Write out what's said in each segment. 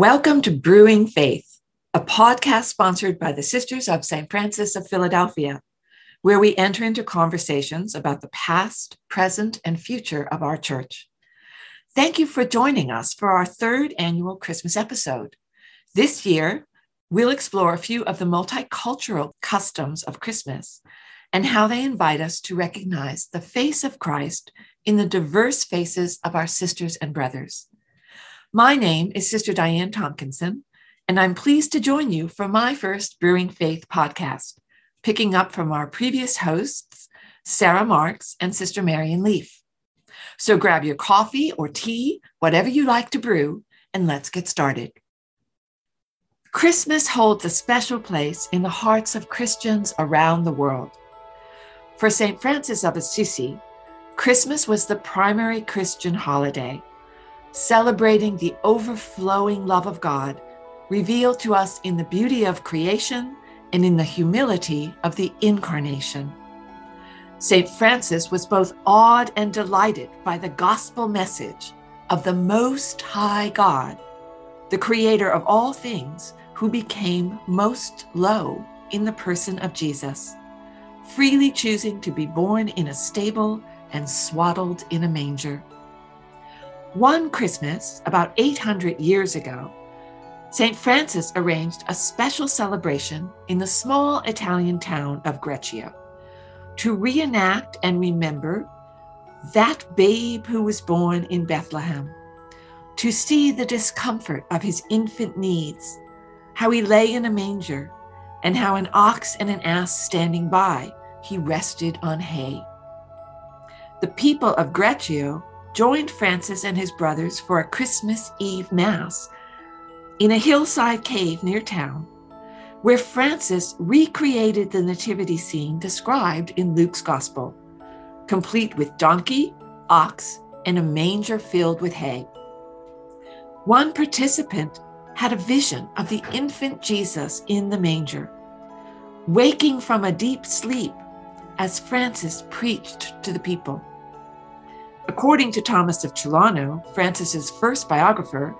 Welcome to Brewing Faith, a podcast sponsored by the Sisters of St. Francis of Philadelphia, where we enter into conversations about the past, present, and future of our church. Thank you for joining us for our third annual Christmas episode. This year, we'll explore a few of the multicultural customs of Christmas and how they invite us to recognize the face of Christ in the diverse faces of our sisters and brothers. My name is Sister Diane Tomkinson, and I'm pleased to join you for my first Brewing Faith podcast, picking up from our previous hosts, Sarah Marks and Sister Marian Leaf. So grab your coffee or tea, whatever you like to brew, and let's get started. Christmas holds a special place in the hearts of Christians around the world. For St. Francis of Assisi, Christmas was the primary Christian holiday, celebrating the overflowing love of God revealed to us in the beauty of creation and in the humility of the Incarnation. St. Francis was both awed and delighted by the gospel message of the Most High God, the Creator of all things, who became most low in the person of Jesus, freely choosing to be born in a stable and swaddled in a manger. One Christmas, about 800 years ago, St. Francis arranged a special celebration in the small Italian town of Greccio to reenact and remember that babe who was born in Bethlehem, to see the discomfort of his infant needs, how he lay in a manger, and how an ox and an ass standing by, he rested on hay. The people of Greccio joined Francis and his brothers for a Christmas Eve Mass in a hillside cave near town, where Francis recreated the nativity scene described in Luke's Gospel, complete with donkey, ox, and a manger filled with hay. One participant had a vision of the infant Jesus in the manger, waking from a deep sleep as Francis preached to the people. According to Thomas of Celano, Francis's first biographer,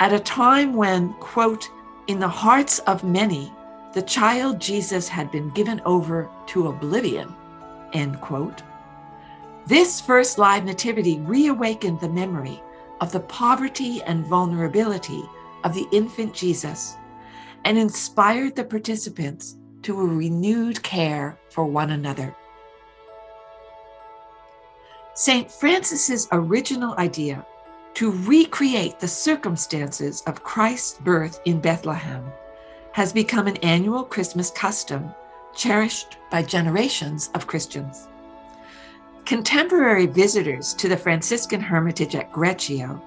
at a time when, quote, in the hearts of many, the child Jesus had been given over to oblivion, end quote. This first live nativity reawakened the memory of the poverty and vulnerability of the infant Jesus and inspired the participants to a renewed care for one another. St. Francis's original idea to recreate the circumstances of Christ's birth in Bethlehem has become an annual Christmas custom cherished by generations of Christians. Contemporary visitors to the Franciscan Hermitage at Greccio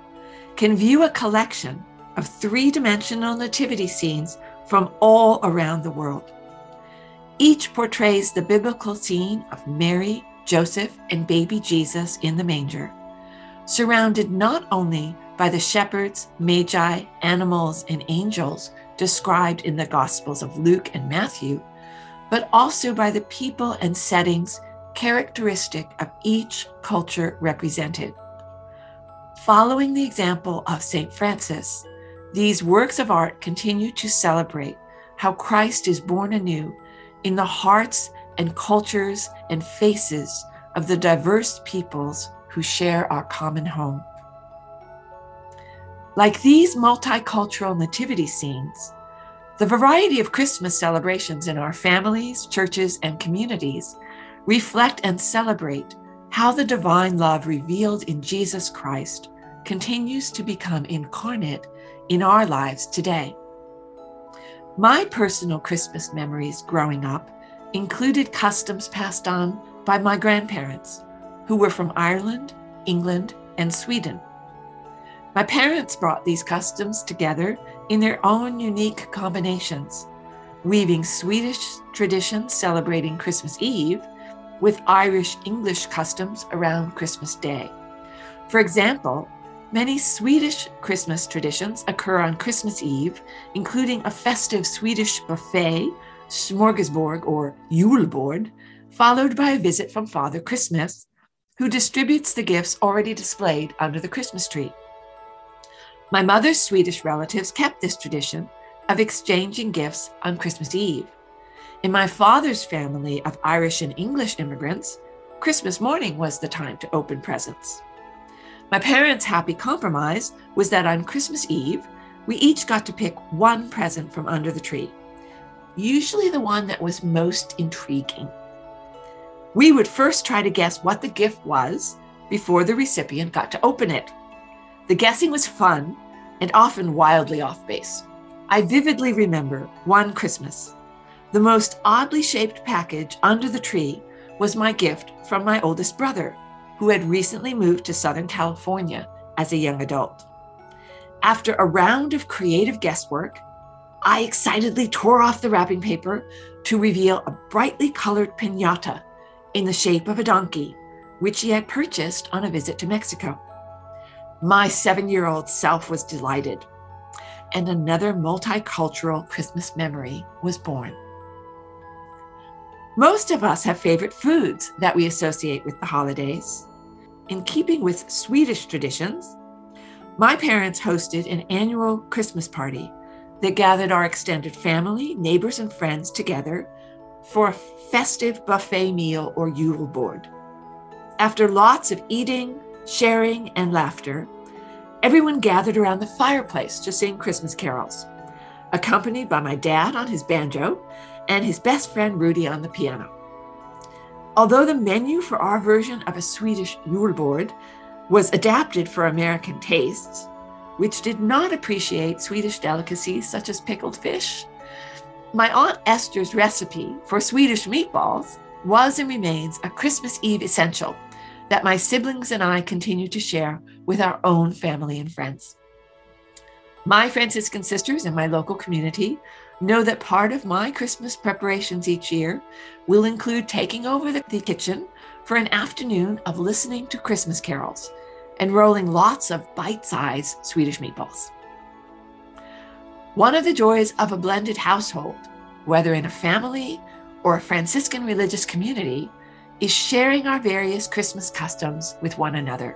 can view a collection of three-dimensional nativity scenes from all around the world. Each portrays the biblical scene of Mary, Joseph, and baby Jesus in the manger, surrounded not only by the shepherds, magi, animals, and angels described in the Gospels of Luke and Matthew, but also by the people and settings characteristic of each culture represented. Following the example of St. Francis, these works of art continue to celebrate how Christ is born anew in the hearts and cultures and faces of the diverse peoples who share our common home. Like these multicultural nativity scenes, the variety of Christmas celebrations in our families, churches, and communities reflect and celebrate how the divine love revealed in Jesus Christ continues to become incarnate in our lives today. My personal Christmas memories growing up included customs passed on by my grandparents, who were from Ireland, England, and Sweden. My parents brought these customs together in their own unique combinations, weaving Swedish traditions celebrating Christmas Eve with Irish-English customs around Christmas Day. For example, many Swedish Christmas traditions occur on Christmas Eve, including a festive Swedish buffet, Smorgasbord or julebord, followed by a visit from Father Christmas, who distributes the gifts already displayed under the Christmas tree. My mother's Swedish relatives kept this tradition of exchanging gifts on Christmas Eve. In my father's family of Irish and English immigrants, Christmas morning was the time to open presents. My parents' happy compromise was that on Christmas Eve, we each got to pick one present from under the tree, usually the one that was most intriguing. We would first try to guess what the gift was before the recipient got to open it. The guessing was fun and often wildly off base. I vividly remember one Christmas. The most oddly shaped package under the tree was my gift from my oldest brother, who had recently moved to Southern California as a young adult. After a round of creative guesswork, I excitedly tore off the wrapping paper to reveal a brightly colored piñata in the shape of a donkey, which he had purchased on a visit to Mexico. My 7-year-old self was delighted, and another multicultural Christmas memory was born. Most of us have favorite foods that we associate with the holidays. In keeping with Swedish traditions, my parents hosted an annual Christmas party that gathered our extended family, neighbors, and friends together for a festive buffet meal or julebord. After lots of eating, sharing, and laughter, everyone gathered around the fireplace to sing Christmas carols, accompanied by my dad on his banjo and his best friend Rudy on the piano. Although the menu for our version of a Swedish julebord was adapted for American tastes, which did not appreciate Swedish delicacies such as pickled fish, my Aunt Esther's recipe for Swedish meatballs was and remains a Christmas Eve essential that my siblings and I continue to share with our own family and friends. My Franciscan sisters in my local community know that part of my Christmas preparations each year will include taking over the kitchen for an afternoon of listening to Christmas carols and rolling lots of bite-sized Swedish meatballs. One of the joys of a blended household, whether in a family or a Franciscan religious community, is sharing our various Christmas customs with one another.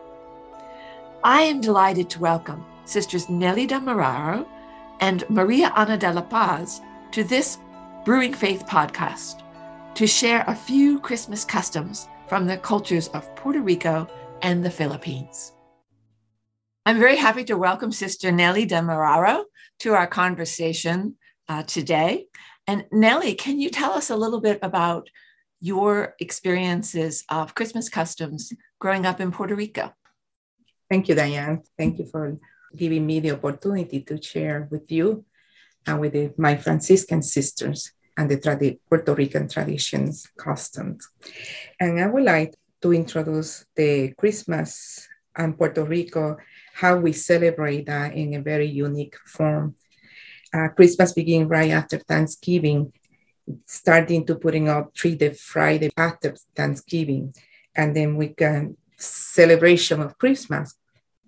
I am delighted to welcome Sisters Nelida Marrero and Maria Anna Dela Paz to this Brewing Faith podcast to share a few Christmas customs from the cultures of Puerto Rico and the Philippines. I'm very happy to welcome Sister Nelida Marrero to our conversation today. And Nelly, can you tell us a little bit about your experiences of Christmas customs growing up in Puerto Rico? Thank you, Diane. Thank you for giving me the opportunity to share with you and with my Franciscan sisters and the Puerto Rican traditions, customs. And I would like to introduce the Christmas and Puerto Rico, how we celebrate that in a very unique form. Christmas begins right after Thanksgiving, starting to putting up tree the Friday after Thanksgiving. And then we can celebration of Christmas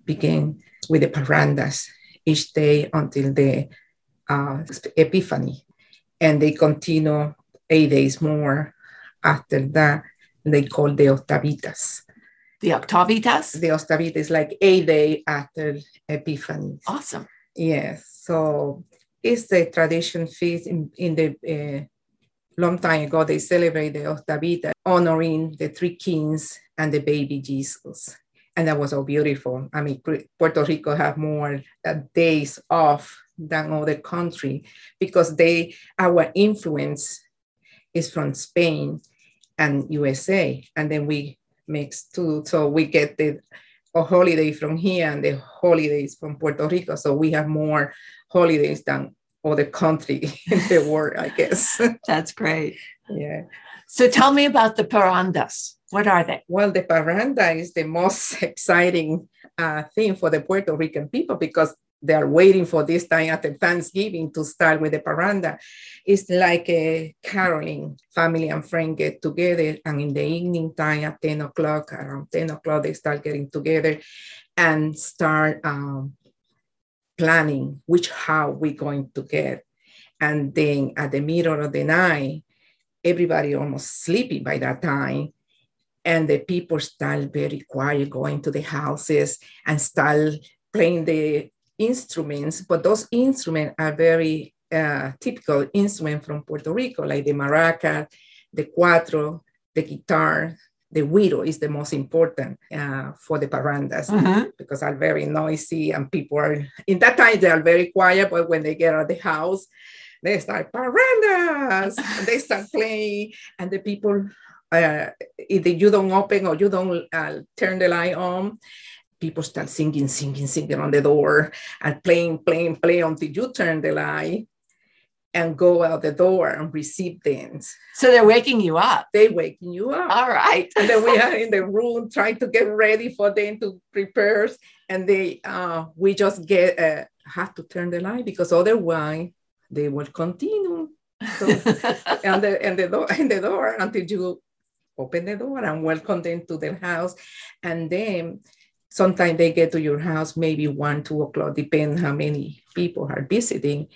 begin with the parrandas each day until the Epiphany. And they continue 8 days more after that. They call the Octavitas. The Octavitas? The Octavitas is like 8 days after Epiphany. Awesome. Yes. So it's a tradition feast in the long time ago. They celebrate the Octavita, honoring the three kings and the baby Jesus. And that was so beautiful. I mean, Puerto Rico have more days off than other country because our influence is from Spain and USA, and then we mix two, so we get a holiday from here and the holidays from Puerto Rico, so we have more holidays than other country in the world, I guess. That's great. Yeah. So tell me about the parrandas. What are they? Well, the parranda is the most exciting thing for the Puerto Rican people because they are waiting for this time after Thanksgiving to start with the parranda. It's like a caroling. Family and friends get together, and in the evening time at 10 o'clock, around 10 o'clock, they start getting together and start planning how we're going to get. And then at the middle of the night, everybody almost sleepy by that time. And the people start very quiet, going to the houses and start playing the instruments, but those instruments are very typical instruments from Puerto Rico, like the maraca, the cuatro, the guitar. The güiro is the most important for the parrandas because are very noisy and people are, in that time they are very quiet, but when they get out of the house, they start parrandas, and they start playing, and the people, if you don't open or you don't turn the light on, people start singing on the door and playing until you turn the light and go out the door and receive things. So they're waking you up. All right. And then we are in the room trying to get ready for them to prepare. And they, we just get have to turn the light because otherwise they will continue. So, and the door until you open the door and welcome them to their house. And then sometimes they get to your house, maybe 1, 2 o'clock, depending how many people are visiting.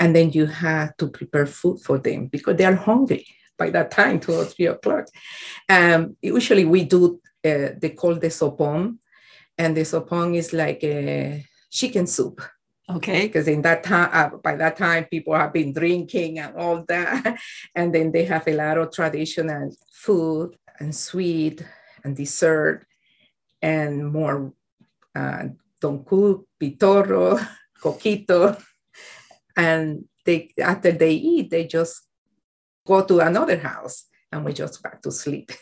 And then you have to prepare food for them because they are hungry by that time, 2 or 3 o'clock. Usually we do, they call the sopón. And the sopón is like a chicken soup. Okay. Because in that time, by that time, people have been drinking and all that. And then they have a lot of traditional food and sweet and dessert and more tonkú, pitorro, coquito. And they, after they eat, they just go to another house and we just back to sleep.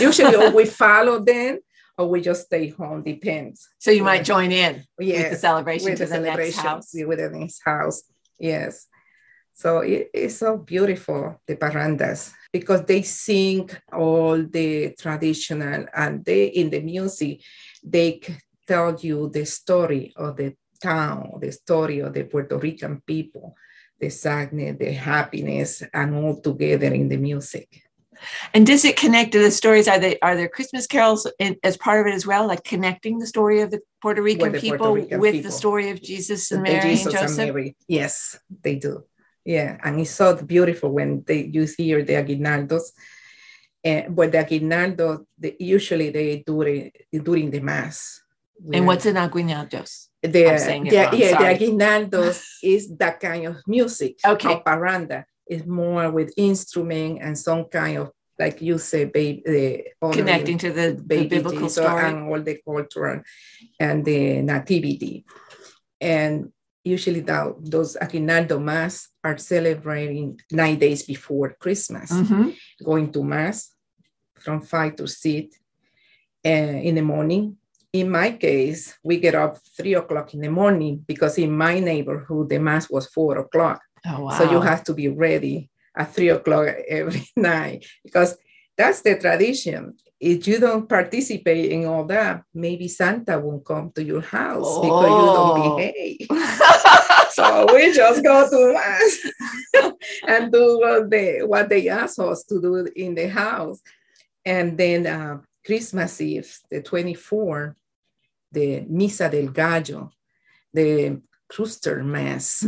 Usually or we follow them or we just stay home, depends. So you might join in with the celebration with to the next house. With the next house, yes. So it's so beautiful, the parrandas, because they sing all the traditional and they, in the music, they tell you the story of the town, the story of the Puerto Rican people, the sadness, the happiness, and all together in the music. And does it connect to the stories? Are there Christmas carols as part of it as well, like connecting the story of the Puerto Rican people with the story of Jesus and Mary and Joseph? And Mary. Yes, they do. Yeah, and it's so beautiful when you hear the Aguinaldos. But the Aguinaldos, usually they do it during the Mass. And what's an Aguinaldos? The Aguinaldos is that kind of music. Okay. Of parranda is more with instrument and some kind of, like you say, connecting to the biblical story and all the culture and the nativity. And usually those Aguinaldo Mass are celebrating 9 days before Christmas, going to Mass from 5 to 6 in the morning. In my case, we get up 3 o'clock in the morning because in my neighborhood, the Mass was 4 o'clock. Oh, wow. So you have to be ready at 3 o'clock every night because that's the tradition. If you don't participate in all that, maybe Santa won't come to your house because you don't behave. So we just go to Mass and do what they ask us to do in the house. And then Christmas Eve, the 24th, the Misa del Gallo, the Rooster Mass.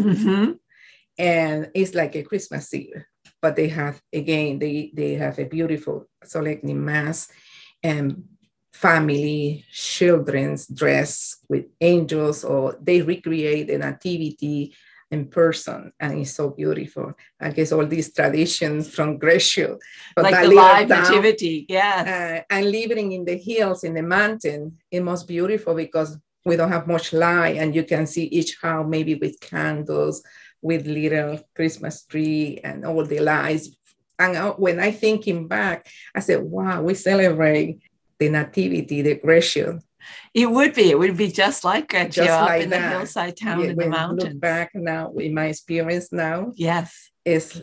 And it's like a Christmas Eve, but they have, again, they have a beautiful solemn Mass and family, children's dress with angels, or they recreate an activity in person, and it's so beautiful. I guess all these traditions from Greccio, like the live nativity, yes. And living in the hills, in the mountain, it's most beautiful because we don't have much light, and you can see each house maybe with candles, with little Christmas tree, and all the lights. And when I thinking back, I said, "Wow, we celebrate the nativity, the Greccio." It would be just like Greccio, like in the hillside town in the mountains. Look back now, in my experience now, yes, is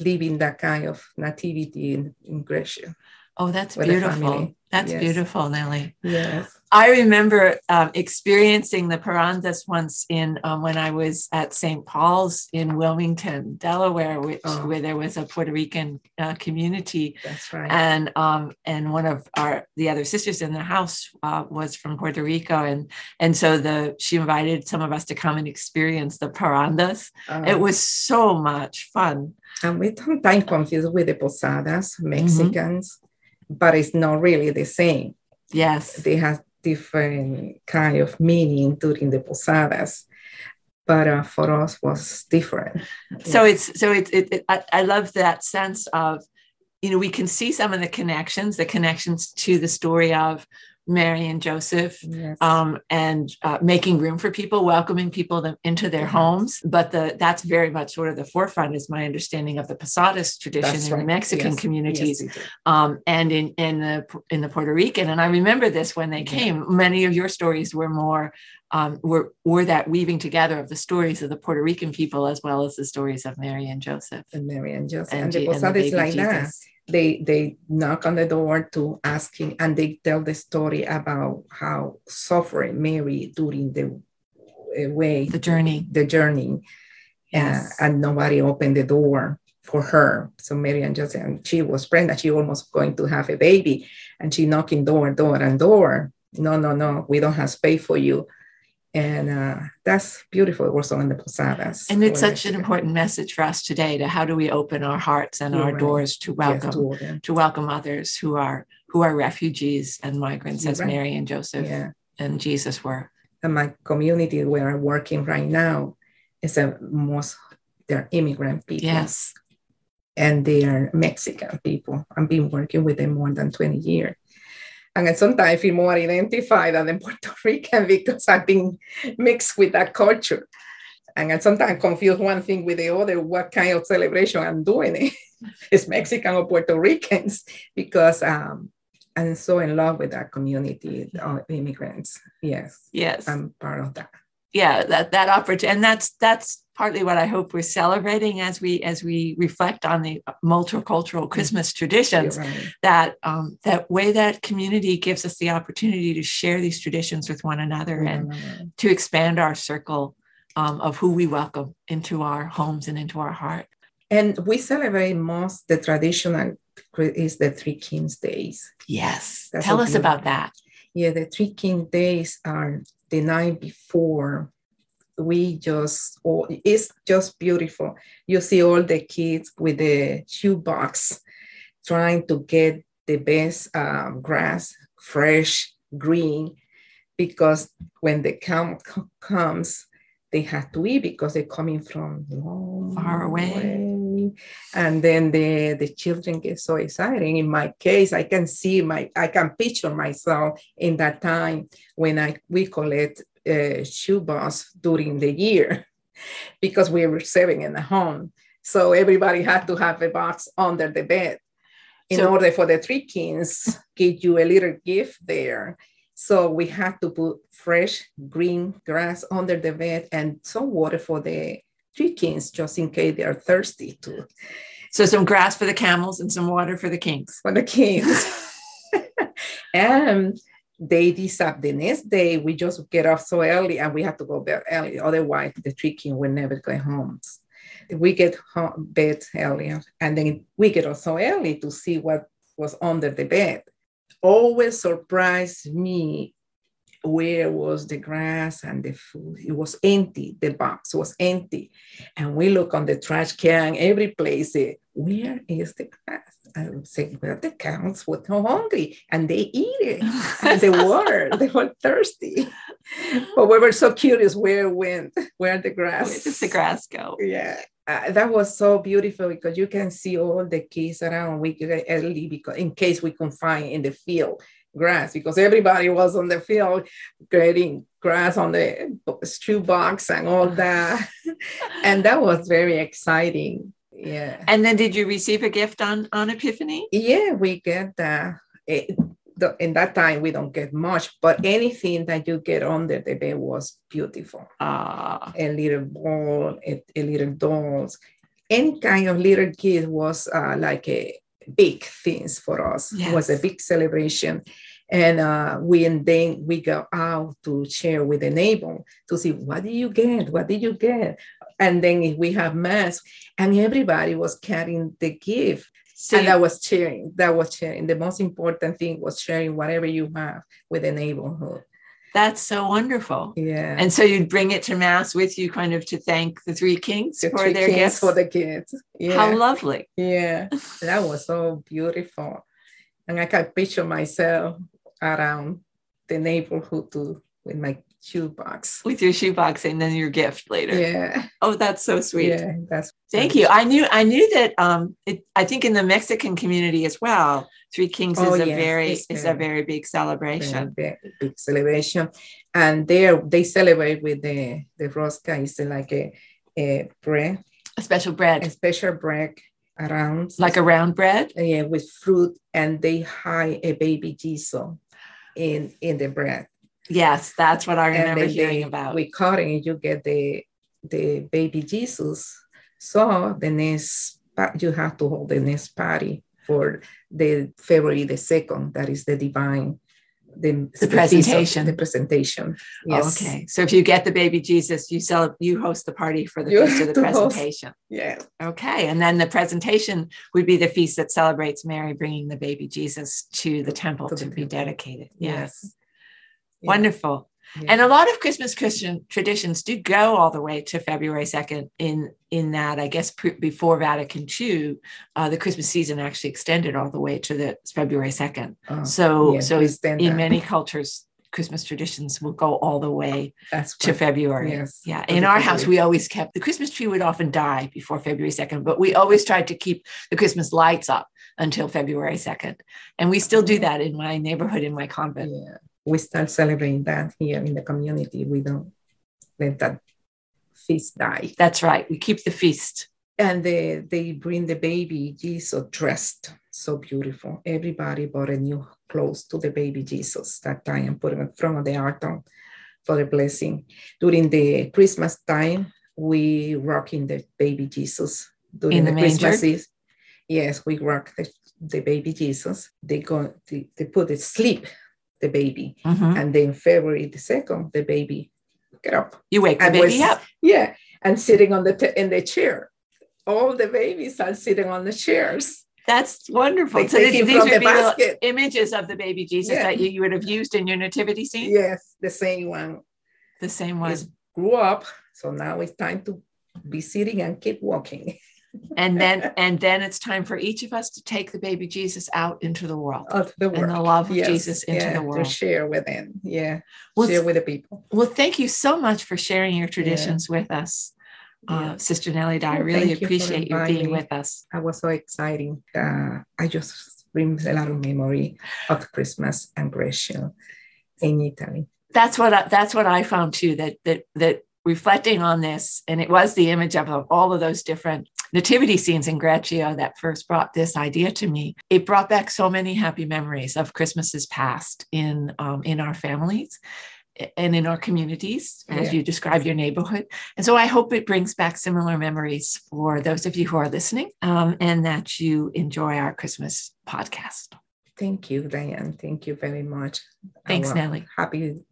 living that kind of nativity in Greccio. Oh, that's beautiful. That's beautiful, Nelly. Yes, I remember experiencing the parrandas once in when I was at St. Paul's in Wilmington, Delaware, where there was a Puerto Rican community. That's right. And one of the other sisters in the house was from Puerto Rico, and so she invited some of us to come and experience the parrandas. It was so much fun. And we sometimes confuse with the Posadas, Mexicans. But it's not really the same. Yes. They have different kind of meaning during the Posadas, but for us was different. I love that sense of, you know, we can see some of the connections to the story of Mary and Joseph, yes. and making room for people, welcoming people into their homes. But that's very much sort of the forefront, is my understanding of the Posadas tradition the Mexican communities, yes, and in the Puerto Rican. And I remember this when they came. Many of your stories were more were that weaving together of the stories of the Puerto Rican people as well as the stories of Mary and Joseph. And the Posada is like that. They knock on the door to asking, and they tell the story about how suffering Mary during the journey. Yes. And nobody opened the door for her. So Mary and Joseph, and she was pregnant. She almost going to have a baby, and she knocking door. No, we don't have space for you. And that's beautiful also in the Posadas. And it's such an important message for us today to how do we open our hearts and our doors to welcome others who are refugees and migrants, as Mary and Joseph and Jesus were. And my community where I'm working right now is they're immigrant people. Yes. And they are Mexican people. I've been working with them more than 20 years. And sometimes I feel more identified than Puerto Rican because I've been mixed with that culture. And I sometimes confuse one thing with the other, what kind of celebration I'm doing. It's Mexican or Puerto Ricans, because I'm so in love with that community of immigrants. Yes. I'm part of that. Yeah, that opportunity. And that's partly what I hope we're celebrating as we reflect on the multicultural Christmas traditions, that way that community gives us the opportunity to share these traditions with one another and to expand our circle of who we welcome into our homes and into our heart. And we celebrate most the traditional is the Three Kings Days. Yes. Tell us about that. Yeah, the Three Kings Days are the night before. It's just beautiful. You see all the kids with the shoebox trying to get the best grass, fresh, green, because when the camp comes, they have to eat because they're coming from far away. And then the children get so excited. In my case, I can picture myself in that time when we collect shoebox during the year, because we were saving in the home. So everybody had to have a box under the bed in order for the Three Kings give you a little gift there. So we had to put fresh green grass under the bed and some water for the Three Kings, just in case they are thirsty too. So some grass for the camels and some water for the kings. For the kings. And they decide the next day, we just get off so early and we have to go bed early. Otherwise, the Three Kings will never go home. We get home bed earlier, and then we get off so early to see what was under the bed. Always surprised me where was the grass and the food. It was empty. The box was empty. And we look on the trash can, every place, where is the grass? I would say, well, the cows were so hungry, and they eat it. And they were thirsty. But we were so curious where the grass. Where does the grass go? Yeah. That was so beautiful because you can see all the kids around. We get early because in case we can find in the field grass, because everybody was on the field getting grass on the shoebox and all that. And that was very exciting. Yeah. And then did you receive a gift on Epiphany? Yeah, we get that. In that time, we don't get much, but anything that you get under the bed was beautiful. A little ball, a little dolls. Any kind of little gift was like a big things for us. Yes. It was a big celebration. And we go out to share with the neighbor to see, what did you get? And then we have mass, and everybody was carrying the gift. See, and that was sharing. The most important thing was sharing whatever you have with the neighborhood. That's so wonderful. Yeah. And so you'd bring it to mass with you, kind of to thank the Three Kings for their gifts. For the kids. Yeah. How lovely. Yeah. That was so beautiful. And I can picture myself around the neighborhood to with my shoebox. With your shoebox and then your gift later. Yeah. Oh, that's so sweet. Yeah, that's. Thank you. I knew that. I think in the Mexican community as well, Three Kings is a very big celebration. Very big celebration, and there they celebrate with the rosca. It's like a bread. A special bread. Like a round bread? Yeah, with fruit, and they hide a baby Jesus in the bread. Yes, that's what I remember hearing about. We cut it and you get the baby Jesus. So the next, you have to hold the next party for the February the 2nd. That is the divine. The presentation. Yes. Oh, okay. So if you get the baby Jesus, you host the party for the feast of the presentation. Yeah. Okay. And then the presentation would be the feast that celebrates Mary bringing the baby Jesus to the temple to be dedicated. Yes. Yeah. Wonderful. Yeah. And a lot of Christmas Christian traditions do go all the way to February 2nd in that, I guess, before Vatican II, the Christmas season actually extended all the way to the February 2nd. So in many cultures, Christmas traditions will go all the way to February. Yes. Yeah. In our house, we always kept the Christmas tree would often die before February 2nd, but we always tried to keep the Christmas lights up until February 2nd. And we still do that in my neighborhood, in my convent. Yeah. We start celebrating that here in the community. We don't let that feast die. That's right. We keep the feast. And they bring the baby Jesus dressed so beautiful. Everybody bought a new clothes to the baby Jesus that time and put him in front of the altar for the blessing. During the Christmas time, we rocking the baby Jesus. During in the Christmas Eve. Yes, we rock the baby Jesus. They put it sleep. The baby, and then February the 2nd, the baby get up. You wake the baby up, yeah, and sitting on in the chair. All the babies are sitting on the chairs. That's wonderful. They so these would be little images of the baby Jesus that you would have used in your nativity scene. Yes, the same one. The same one. It grew up, so now it's time to be sitting and keep walking. And then it's time for each of us to take the baby Jesus out into the world, and the love of Jesus into the world. To share with them. Yeah. Share with the people. Well, thank you so much for sharing your traditions with us, Sister Nelida. I really appreciate you being with us. It was so exciting. I just bring a lot of memory of Christmas and Greccio in Italy. That's what I found too, that reflecting on this, and it was the image of all of those different nativity scenes in Greccio that first brought this idea to me. It brought back so many happy memories of Christmases past in our families and in our communities, as you describe your neighborhood. And so I hope it brings back similar memories for those of you who are listening, and that you enjoy our Christmas podcast. Thank you, Diane. Thank you very much. Thanks, Nelly. Happy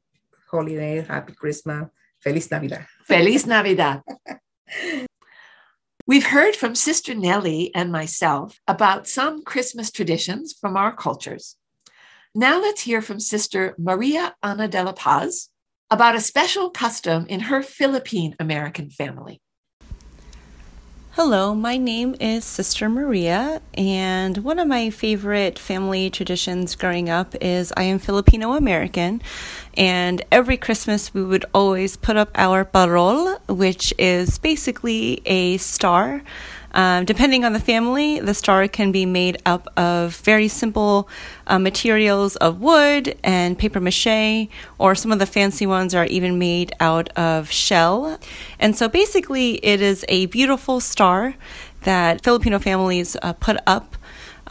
holiday. Happy Christmas. Feliz Navidad. Feliz Navidad. We've heard from Sister Nelly and myself about some Christmas traditions from our cultures. Now let's hear from Sister Maria Anna Dela Paz about a special custom in her Philippine American family. Hello, my name is Sister Maria, and one of my favorite family traditions growing up is I am Filipino American, and every Christmas we would always put up our parol, which is basically a star. Depending on the family, the star can be made up of very simple materials of wood and paper mache, or some of the fancy ones are even made out of shell. And so basically it is a beautiful star that Filipino families put up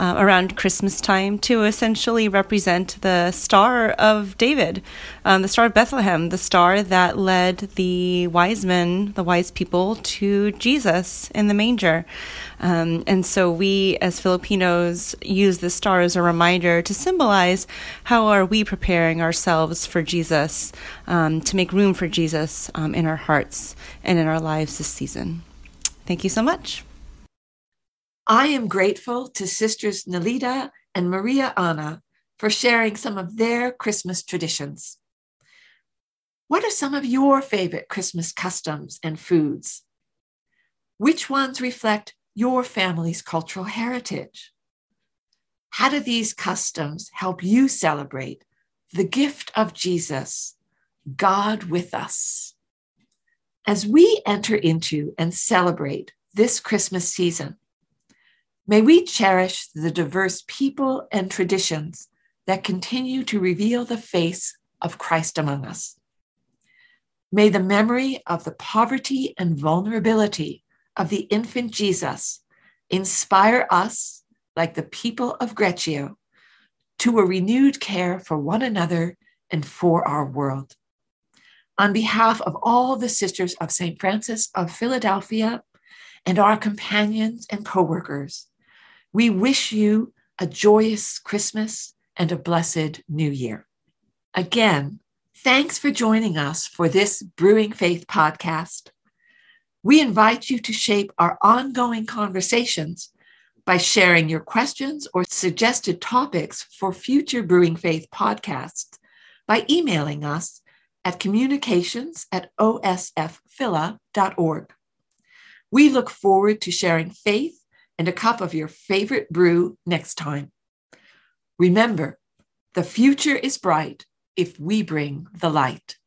around Christmas time to essentially represent the Star of David, the Star of Bethlehem, the star that led the wise men, the wise people, to Jesus in the manger. And so we as Filipinos use the star as a reminder to symbolize how are we preparing ourselves for Jesus, to make room for Jesus in our hearts and in our lives this season. Thank you so much. I am grateful to Sisters Nelida and Maria Anna for sharing some of their Christmas traditions. What are some of your favorite Christmas customs and foods? Which ones reflect your family's cultural heritage? How do these customs help you celebrate the gift of Jesus, God with us. As we enter into and celebrate this Christmas season, may we cherish the diverse people and traditions that continue to reveal the face of Christ among us. May the memory of the poverty and vulnerability of the infant Jesus inspire us, like the people of Greccio, to a renewed care for one another and for our world. On behalf of all the Sisters of St. Francis of Philadelphia and our companions and co-workers, we wish you a joyous Christmas and a blessed New Year. Again, thanks for joining us for this Brewing Faith podcast. We invite you to shape our ongoing conversations by sharing your questions or suggested topics for future Brewing Faith podcasts by emailing us at communications@osfphila.org. We look forward to sharing faith and a cup of your favorite brew next time. Remember, the future is bright if we bring the light.